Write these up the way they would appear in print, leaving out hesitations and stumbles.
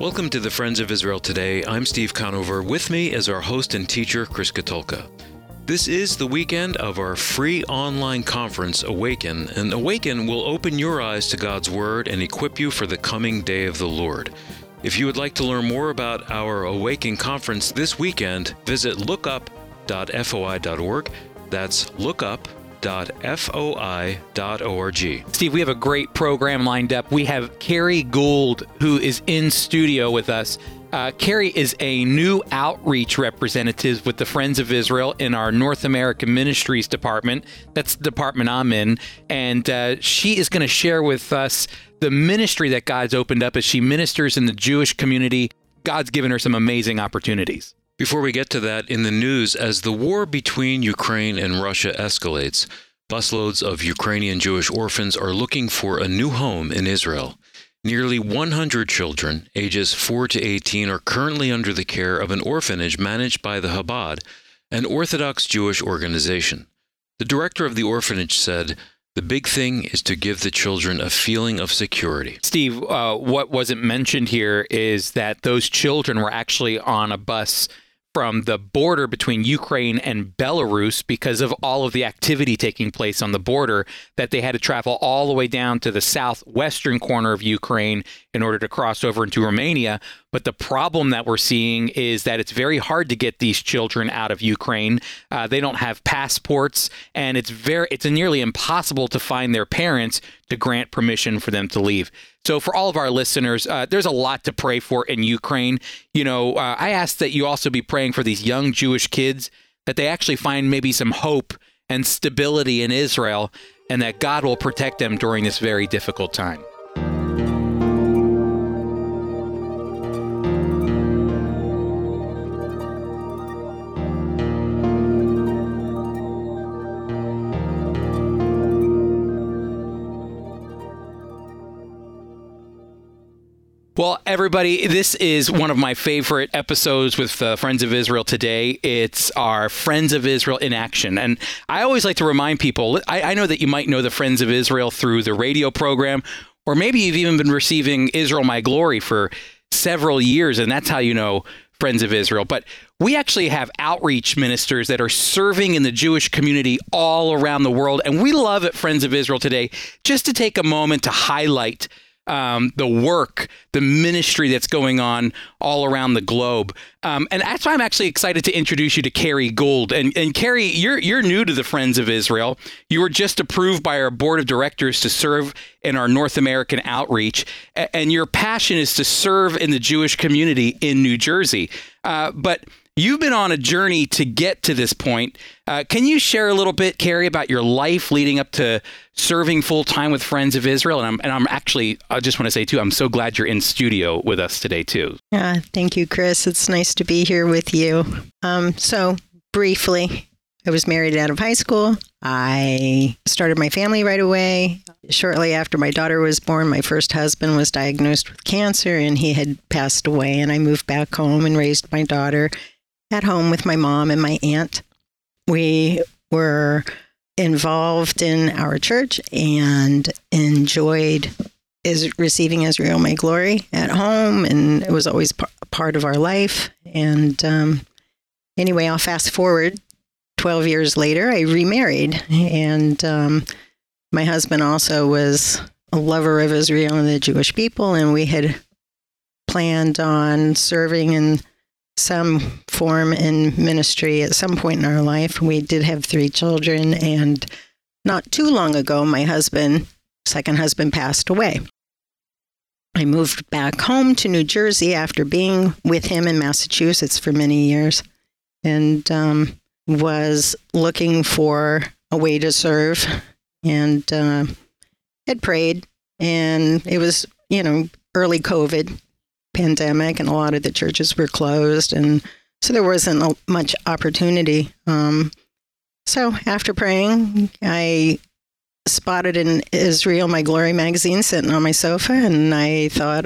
Welcome to the Friends of Israel Today. I'm Steve Conover. With me is our host and teacher, Chris Katulka. This is the weekend of our free online conference, Awaken, and Awaken will open your eyes to God's Word and equip you for the coming day of the Lord. If you would like to learn more about our Awaken conference this weekend, visit lookup.foi.org. That's lookup.foi.org. Steve, we have a great program lined up. We have Carrie Gould, who is in studio with us. Carrie is a new outreach representative with the Friends of Israel in our North American Ministries department. That's the department I'm in. And she is going to share with us the ministry that God's opened up as she ministers in the Jewish community. God's given her some amazing opportunities. Before we get to that, in the news, as the war between Ukraine and Russia escalates, busloads of Ukrainian Jewish orphans are looking for a new home in Israel. Nearly 100 children, ages 4 to 18, are currently under the care of an orphanage managed by the Chabad, an Orthodox Jewish organization. The director of the orphanage said, "The big thing is to give the children a feeling of security." Steve, what wasn't mentioned here is that those children were actually on a bus from the border between Ukraine and Belarus because of all of the activity taking place on the border, that they had to travel all the way down to the southwestern corner of Ukraine in order to cross over into Romania. But the problem that we're seeing is that it's very hard to get these children out of Ukraine. They don't have passports, and it's nearly impossible to find their parents to grant permission for them to leave. So for all of our listeners, there's a lot to pray for in Ukraine. You know, I ask that you also be praying for these young Jewish kids, that they actually find maybe some hope and stability in Israel, and that God will protect them during this very difficult time. Well, everybody, this is one of my favorite episodes with the Friends of Israel Today. It's our Friends of Israel in action. And I always like to remind people, I know that you might know the Friends of Israel through the radio program, or maybe you've even been receiving Israel My Glory for several years, and that's how you know Friends of Israel. But we actually have outreach ministers that are serving in the Jewish community all around the world. And we love at Friends of Israel Today just to take a moment to highlight the work, the ministry that's going on all around the globe. And that's why I'm actually excited to introduce you to Carrie Gould. And Carrie, you're new to the Friends of Israel. You were just approved by our board of directors to serve in our North American outreach. And your passion is to serve in the Jewish community in New Jersey. But you've been on a journey to get to this point. Can you share a little bit, Carrie, about your life leading up to serving full time with Friends of Israel? And I'm actually, I just want to say, too, I'm so glad you're in studio with us today, too. Thank you, Chris. It's nice to be here with you. So briefly, I was married out of high school. I started my family right away. Shortly after my daughter was born, my first husband was diagnosed with cancer, and he had passed away. And I moved back home and raised my daughter at home with my mom and my aunt. We were involved in our church and enjoyed receiving Israel My Glory at home, and it was always part of our life. And anyway, I'll fast forward 12 years later, I remarried, and my husband also was a lover of Israel and the Jewish people, and we had planned on serving in some form in ministry at some point in our life. We did have three children, and not too long ago, my husband, second husband, passed away. I moved back home to New Jersey after being with him in Massachusetts for many years, and was looking for a way to serve, and had prayed, and it was, early COVID pandemic, and a lot of the churches were closed, and so there wasn't much opportunity. So after praying, I spotted an Israel My Glory magazine sitting on my sofa, and I thought,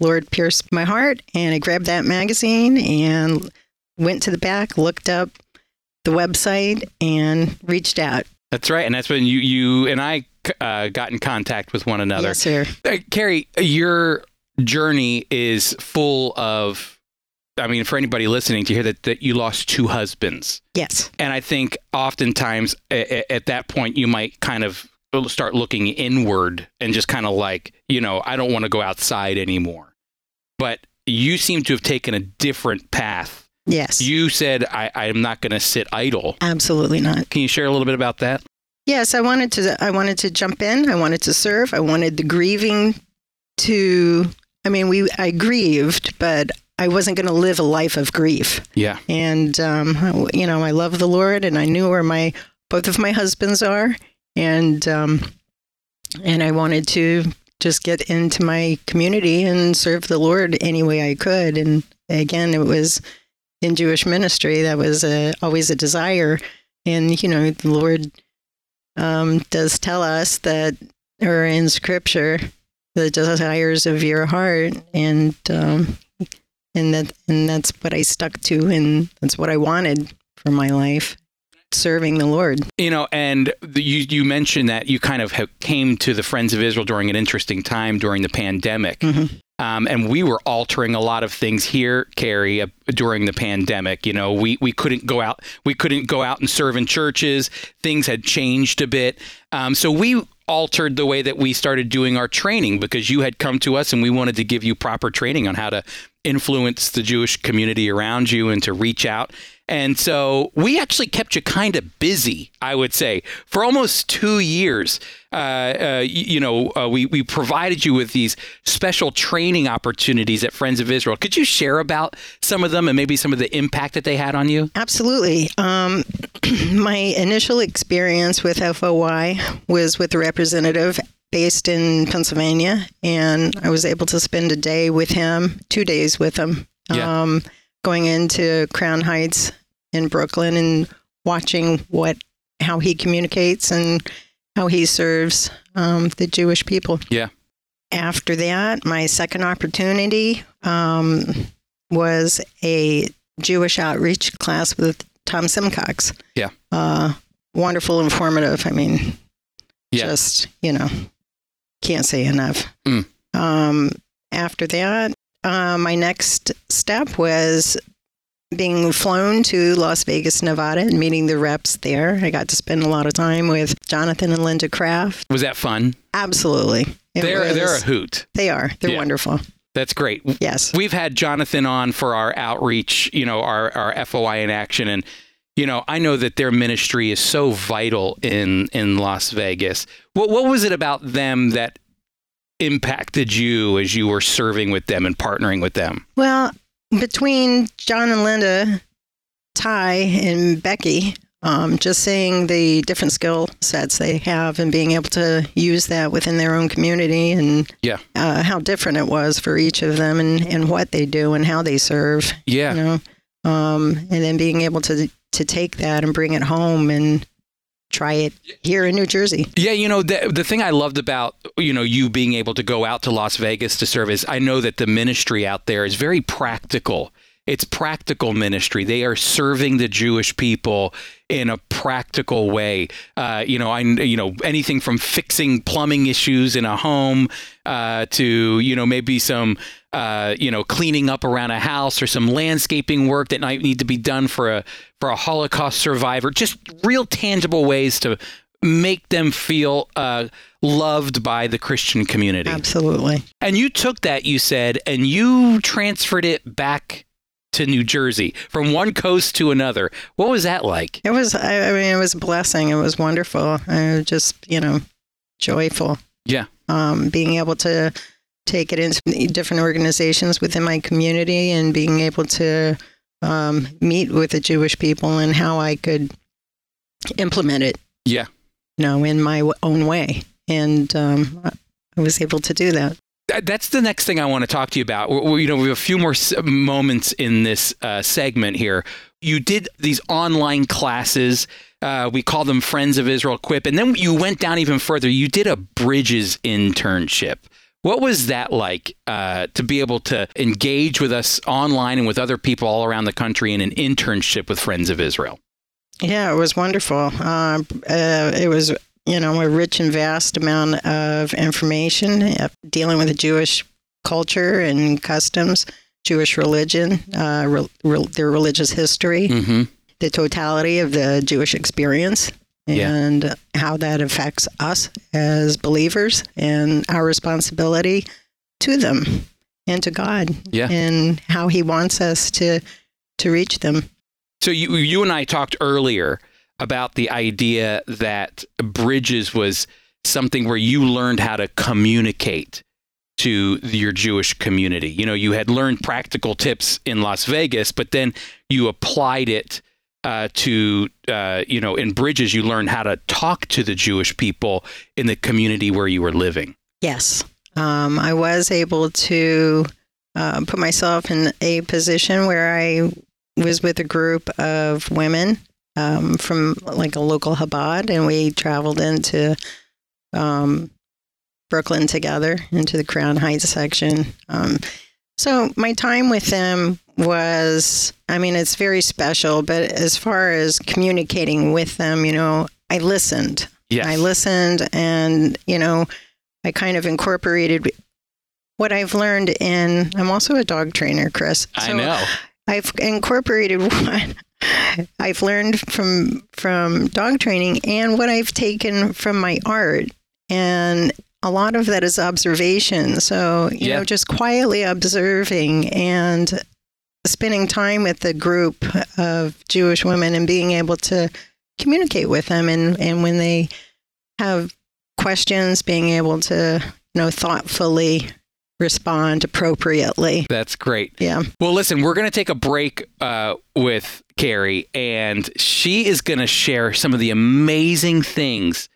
Lord pierced my heart, and I grabbed that magazine and went to the back, looked up the website, and reached out. That's right, and that's when you and I got in contact with one another. Yes, sir. Carrie, your journey is full of, I mean, for anybody listening to hear that you lost two husbands. Yes. And I think oftentimes at that point, you might kind of start looking inward and just kind of like, you know, I don't want to go outside anymore. But you seem to have taken a different path. Yes. You said, I'm not going to sit idle. Absolutely not. Can you share a little bit about that? Yes, I wanted to jump in. I wanted to serve. I wanted the grieving to, I grieved, but I wasn't going to live a life of grief. Yeah. And, you know, I love the Lord, and I knew where both of my husbands are. And I wanted to just get into my community and serve the Lord any way I could. And again, it was in Jewish ministry. That was always a desire. And, you know, the Lord does tell us that, or in Scripture, the desires of your heart, and that's what I stuck to, and that's what I wanted for my life, serving the Lord. You know, and you mentioned that you kind of came to the Friends of Israel during an interesting time during the pandemic. Mm-hmm. And we were altering a lot of things here, Carrie, during the pandemic. You know, we couldn't go out. We couldn't go out and serve in churches. Things had changed a bit. So we altered the way that we started doing our training, because you had come to us and we wanted to give you proper training on how to influence the Jewish community around you and to reach out. And so we actually kept you kind of busy, I would say, for almost 2 years. We provided you with these special training opportunities at Friends of Israel. Could you share about some of them and maybe some of the impact that they had on you? Absolutely. My initial experience with FOI was with a representative based in Pennsylvania, and I was able to spend a day with him, 2 days with him. Yeah. Going into Crown Heights in Brooklyn and watching how he communicates and how he serves the Jewish people. Yeah. After that, my second opportunity was a Jewish outreach class with Tom Simcox. Yeah. Wonderful, informative. I mean, yeah. Just, you know, can't say enough. Mm. After that, my next step was being flown to Las Vegas, Nevada, and meeting the reps there. I got to spend a lot of time with Jonathan and Linda Kraft. Was that fun? Absolutely. They're a hoot. They are. They're wonderful. That's great. Yes. We've had Jonathan on for our outreach, you know, our FOI in action. And, you know, I know that their ministry is so vital in Las Vegas. What was it about them that impacted you as you were serving with them and partnering with them? Well, between John and Linda, Ty and Becky, just seeing the different skill sets they have and being able to use that within their own community, and how different it was for each of them, and what they do and how they serve. Yeah. You know, and then being able to take that and bring it home and try it here in New Jersey. Yeah, you know, the thing I loved about, you know, you being able to go out to Las Vegas to serve is I know that the ministry out there is very practical. It's practical ministry. They are serving the Jewish people in a practical way. Anything from fixing plumbing issues in a home to, you know, maybe some, cleaning up around a house or some landscaping work that might need to be done for a Holocaust survivor. Just real tangible ways to make them feel loved by the Christian community. Absolutely. And you took that, you said, and you transferred it back to New Jersey from one coast to another. What was that like? It was, it was a blessing. It was wonderful. I was just, you know, joyful. Yeah. Being able to take it into different organizations within my community and being able to meet with the Jewish people and how I could implement it. Yeah. You know, in my own way. And I was able to do that. That's the next thing I want to talk to you about. You know, we have a few more moments in this segment here. You did these online classes. We call them Friends of Israel Quip. And then you went down even further. You did a Bridges internship. What was that like to be able to engage with us online and with other people all around the country in an internship with Friends of Israel? Yeah, it was wonderful. It was, you know, a rich and vast amount of information dealing with the Jewish culture and customs, Jewish religion, their religious history, mm-hmm. the totality of the Jewish experience, and how that affects us as believers and our responsibility to them and to God, and how He wants us to reach them. So you and I talked earlier about the idea that Bridges was something where you learned how to communicate to your Jewish community. You know, you had learned practical tips in Las Vegas, but then you applied it to in Bridges, you learned how to talk to the Jewish people in the community where you were living. Yes. I was able to put myself in a position where I was with a group of women from like a local Chabad, and we traveled into Brooklyn together, into the Crown Heights section. So my time with them was, I mean, it's very special, but as far as communicating with them, you know, I listened. Yes. I listened, and, you know, I kind of incorporated what I've learned in, I'm also a dog trainer, Chris. So I know. I've incorporated what I've learned from dog training and what I've taken from my art. And a lot of that is observation. So, you know, just quietly observing and spending time with the group of Jewish women and being able to communicate with them. And when they have questions, being able to, you know, thoughtfully respond appropriately. That's great. Yeah. Well, listen, we're going to take a break with Carrie, and she is going to share some of the amazing things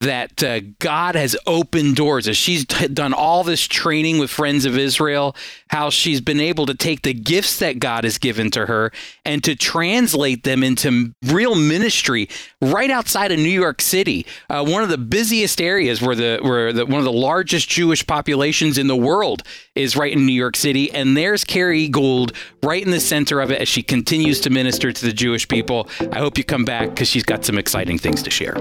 that God has opened doors as she's done all this training with Friends of Israel, how she's been able to take the gifts that God has given to her and to translate them into real ministry right outside of New York City, one of the busiest areas where one of the largest Jewish populations in the world is right in New York City. And there's Carrie Gould right in the center of it as she continues to minister to the Jewish people. I hope you come back because she's got some exciting things to share.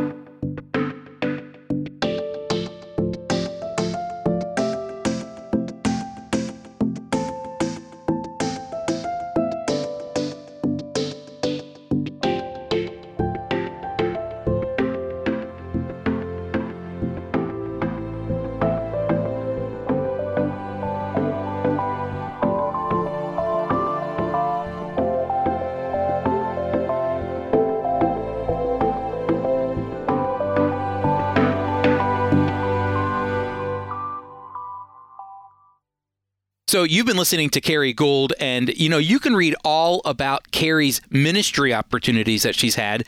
So you've been listening to Carrie Gould, and, you know, you can read all about Carrie's ministry opportunities that she's had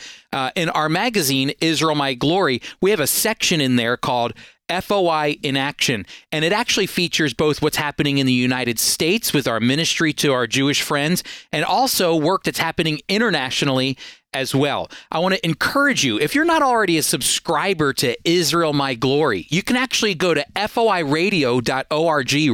in our magazine, Israel My Glory. We have a section in there called FOI in Action, and it actually features both what's happening in the United States with our ministry to our Jewish friends and also work that's happening internationally as well. I want to encourage you, if you're not already a subscriber to Israel My Glory, you can actually go to foiradio.org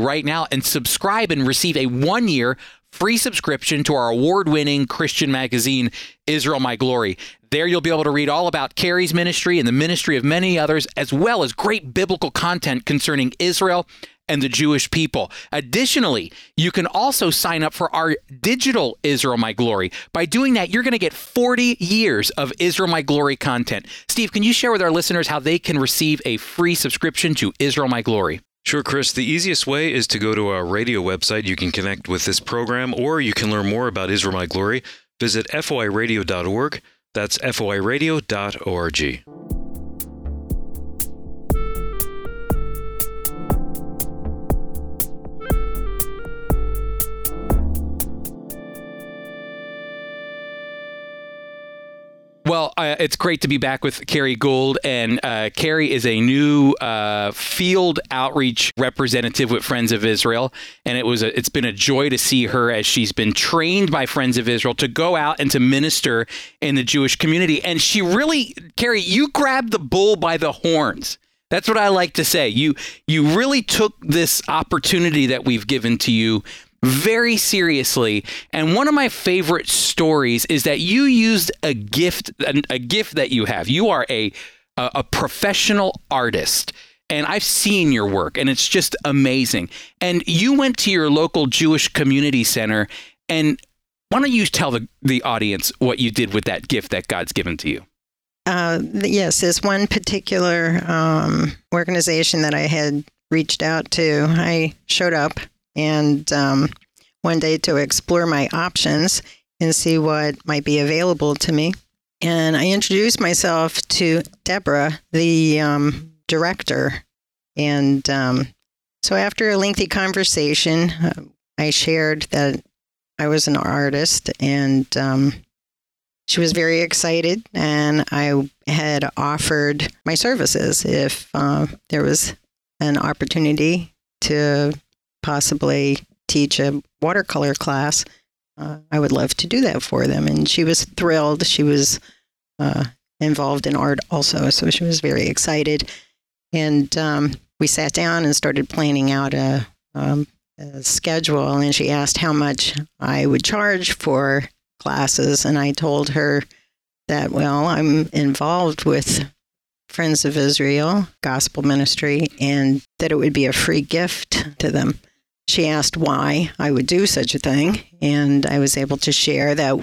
right now and subscribe and receive a 1-year free subscription to our award-winning Christian magazine, Israel My Glory. There you'll be able to read all about Carrie's ministry and the ministry of many others, as well as great biblical content concerning Israel and the Jewish people. Additionally, you can also sign up for our digital Israel My Glory. By doing that, you're going to get 40 years of Israel My Glory content. Steve, can you share with our listeners how they can receive a free subscription to Israel My Glory? Sure, Chris. The easiest way is to go to our radio website. You can connect with this program, or you can learn more about Israel My Glory. Visit foiradio.org. That's foiradio.org. Well, it's great to be back with Carrie Gould, and Carrie is a new field outreach representative with Friends of Israel, and it's been a joy to see her as she's been trained by Friends of Israel to go out and to minister in the Jewish community. And she really, Carrie, you grabbed the bull by the horns. That's what I like to say. You really took this opportunity that we've given to you very seriously. And one of my favorite stories is that you used a gift that you have. You are a professional artist, And I've seen your work, and it's just amazing. And you went to your local Jewish community center, and why don't you tell the audience what you did with that gift that God's given to you? Yes, there's one particular organization that I had reached out to. I showed up and one day to explore my options and see what might be available to me. And I introduced myself to Deborah, the director. And so after a lengthy conversation, I shared that I was an artist, and she was very excited, and I had offered my services if there was an opportunity to possibly teach a watercolor class. I would love to do that for them. And she was thrilled. She was involved in art also, so she was very excited. And we sat down and started planning out a schedule, and she asked how much I would charge for classes. And I told her that, well, I'm involved with Friends of Israel, gospel ministry, and that it would be a free gift to them. She asked why I would do such a thing, and I was able to share that,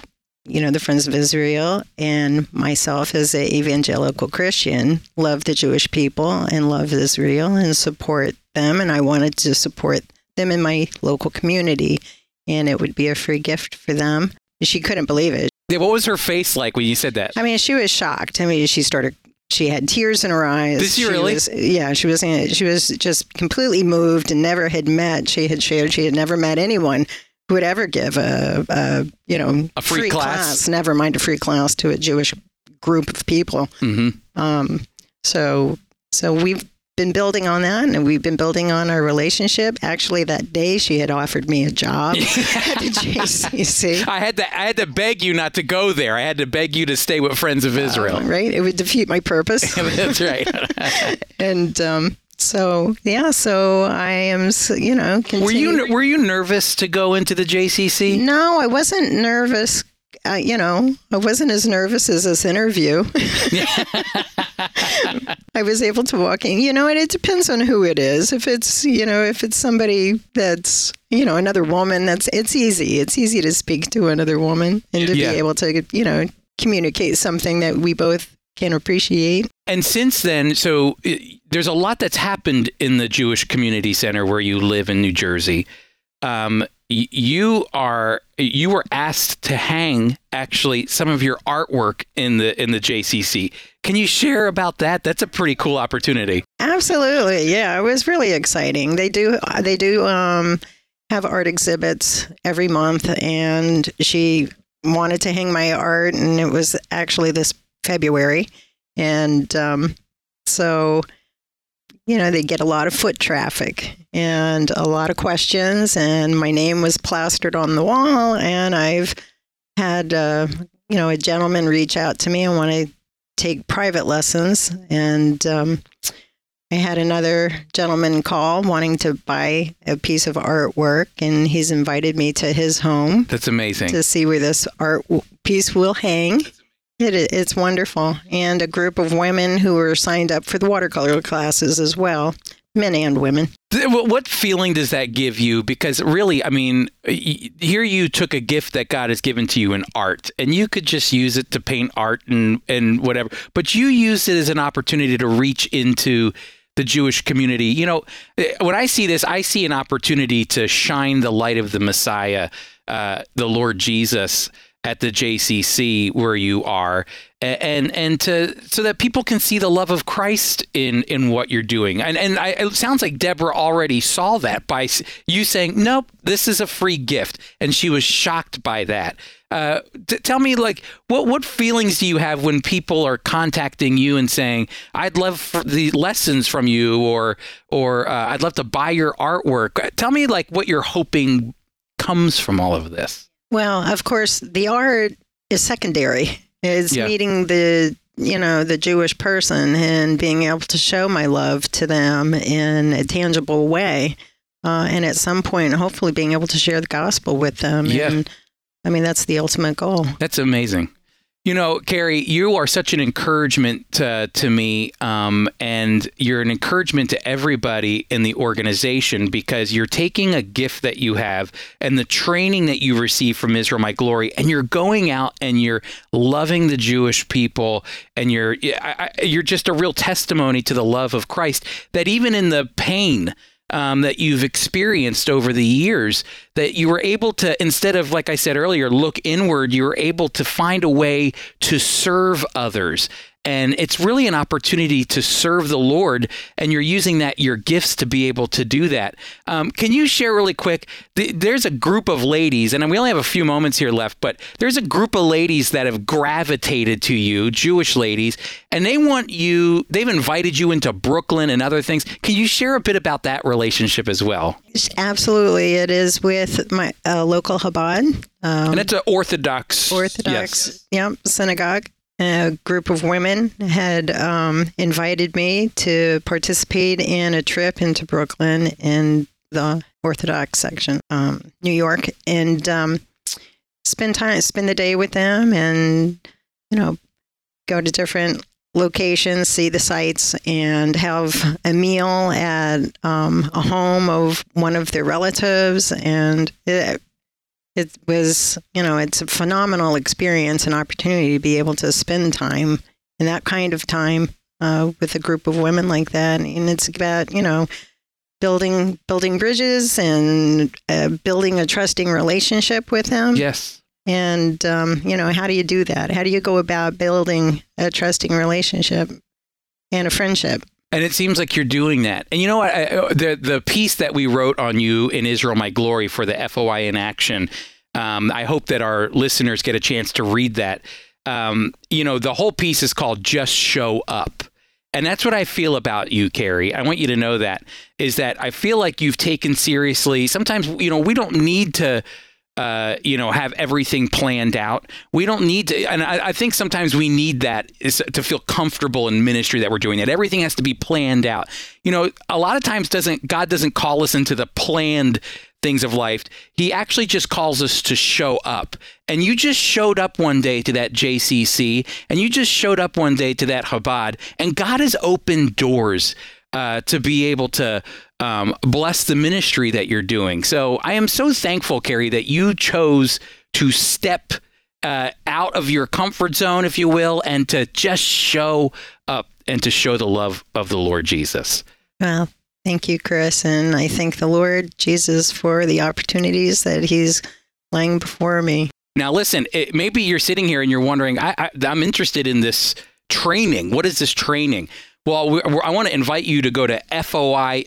you know, the Friends of Israel and myself as an evangelical Christian love the Jewish people and love Israel and support them, and I wanted to support them in my local community, and it would be a free gift for them. She couldn't believe it. Yeah, what was her face like when you said that? I mean, she was shocked. I mean, she had tears in her eyes. Did she really? She was just completely moved and never had met. She had shared she had never met anyone who would ever give a free class, never mind a free class, to a Jewish group of people. Mm-hmm. So we've been building on that, and we've been building on our relationship. Actually, that day she had offered me a job at the JCC. I had to beg you not to go there. I had to beg you to stay with Friends of Israel. Right? It would defeat my purpose. That's right. And so I am, you know, continuing. Were you nervous to go into the JCC? No, I wasn't nervous. I wasn't as nervous as this interview. I was able to walk in, you know, and it depends on who it is. If it's somebody that's, you know, another woman, it's easy. It's easy to speak to another woman and to be able to, you know, communicate something that we both can appreciate. And since then, there's a lot that's happened in the Jewish community center where you live in New Jersey. You were asked to hang actually some of your artwork in the JCC. Can you share about that? That's a pretty cool opportunity. Absolutely, yeah, it was really exciting. They do have art exhibits every month, and she wanted to hang my art, and it was actually this February, and so. You know, they get a lot of foot traffic and a lot of questions, and my name was plastered on the wall, and I've had, a gentleman reach out to me and want to take private lessons, and I had another gentleman call wanting to buy a piece of artwork, and he's invited me to his home. That's amazing. To see where this art piece will hang. It's wonderful. And a group of women who were signed up for the watercolor classes as well, men and women. What feeling does that give you? Because really, I mean, here you took a gift that God has given to you in art, and you could just use it to paint art and whatever, but you used it as an opportunity to reach into the Jewish community. You know, when I see this, I see an opportunity to shine the light of the Messiah, the Lord Jesus, at the JCC where you are, and to so that people can see the love of Christ in what you're doing. And it sounds like Deborah already saw that by you saying, nope, this is a free gift. And she was shocked by that. Tell me, like, what feelings do you have when people are contacting you and saying, I'd love the lessons from you or I'd love to buy your artwork? Tell me, like, what you're hoping comes from all of this. Well, of course, the art is secondary. It's meeting the Jewish person and being able to show my love to them in a tangible way. And at some point, hopefully being able to share the gospel with them. Yeah. And I mean, that's the ultimate goal. That's amazing. You know, Carrie, you are such an encouragement to me, and you're an encouragement to everybody in the organization, because you're taking a gift that you have and the training that you receive from Israel My Glory, and you're going out and you're loving the Jewish people, and you're just a real testimony to the love of Christ, that even in the pain that you've experienced over the years, that you were able to, instead of, like I said earlier, look inward, you were able to find a way to serve others. And it's really an opportunity to serve the Lord, and you're using that, your gifts, to be able to do that. Can you share really quick, there's a group of ladies, and we only have a few moments here left, but there's a group of ladies that have gravitated to you, Jewish ladies, and they've invited you into Brooklyn and other things. Can you share a bit about that relationship as well? Absolutely. It is with my local Chabad. And it's an Orthodox, yes. Yep, synagogue. A group of women had invited me to participate in a trip into Brooklyn in the Orthodox section, New York, and spend the day with them, and go to different locations, see the sites, and have a meal at a home of one of their relatives, and. It was, it's a phenomenal experience and opportunity to be able to spend time, and that kind of time with a group of women like that. And it's about, building bridges and building a trusting relationship with them. Yes. And, how do you do that? How do you go about building a trusting relationship and a friendship? And it seems like you're doing that. And you know what? The piece that we wrote on you in Israel, My Glory, for the FOI in Action, I hope that our listeners get a chance to read that. The whole piece is called Just Show Up. And that's what I feel about you, Carrie. I want you to know that, is that I feel like you've taken seriously. Sometimes, we don't need to have everything planned out. We don't need to. And I think sometimes we need that, is to feel comfortable in ministry that we're doing that. Everything has to be planned out. A lot of times God doesn't call us into the planned things of life. He actually just calls us to show up. And you just showed up one day to that JCC, and you just showed up one day to that Chabad, and God has opened doors to be able to bless the ministry that you're doing. So I am so thankful, Carrie, that you chose to step out of your comfort zone, if you will, and to just show up and to show the love of the Lord Jesus. Well, thank you, Chris. And I thank the Lord Jesus for the opportunities that he's laying before me. Now, listen, maybe you're sitting here and you're wondering, I'm interested in this training. What is this training? Well, I want to invite you to go to foiequip.org,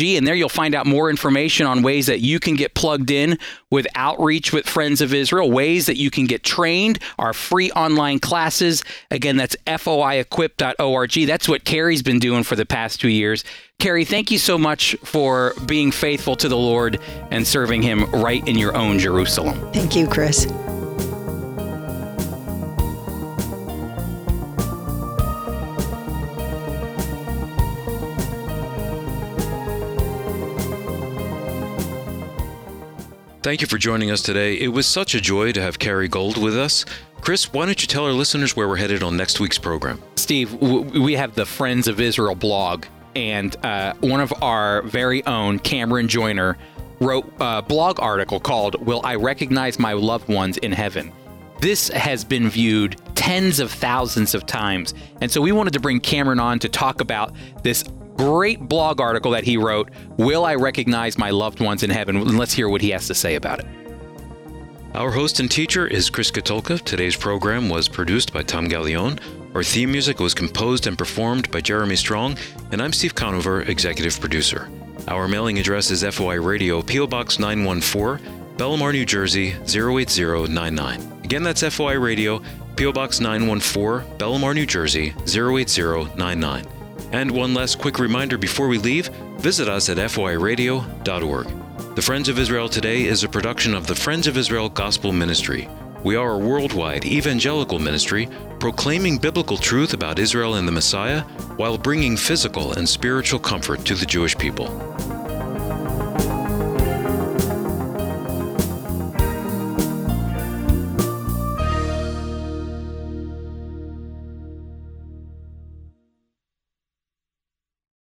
and there you'll find out more information on ways that you can get plugged in with outreach with Friends of Israel, ways that you can get trained, our free online classes. Again, that's foiequip.org. That's what Carrie's been doing for the past 2 years. Carrie, thank you so much for being faithful to the Lord and serving him right in your own Jerusalem. Thank you, Chris. Thank you for joining us today. It was such a joy to have Carrie Gould with us. Chris, why don't you tell our listeners where we're headed on next week's program? Steve, we have the Friends of Israel blog, and one of our very own, Cameron Joyner, wrote a blog article called Will I Recognize My Loved Ones in Heaven? This has been viewed tens of thousands of times. And so we wanted to bring Cameron on to talk about this great blog article that he wrote, Will I Recognize My Loved Ones in Heaven? Let's hear what he has to say about it. Our host and teacher is Chris Katulka. Today's program was produced by Tom Galeone. Our theme music was composed and performed by Jeremy Strong. And I'm Steve Conover, executive producer. Our mailing address is FOI Radio, P.O. Box 914, Belmar, New Jersey, 08099. Again, that's FOI Radio, P.O. Box 914, Belmar, New Jersey, 08099. And one last quick reminder before we leave, visit us at foiradio.org. The Friends of Israel Today is a production of the Friends of Israel Gospel Ministry. We are a worldwide evangelical ministry proclaiming biblical truth about Israel and the Messiah while bringing physical and spiritual comfort to the Jewish people.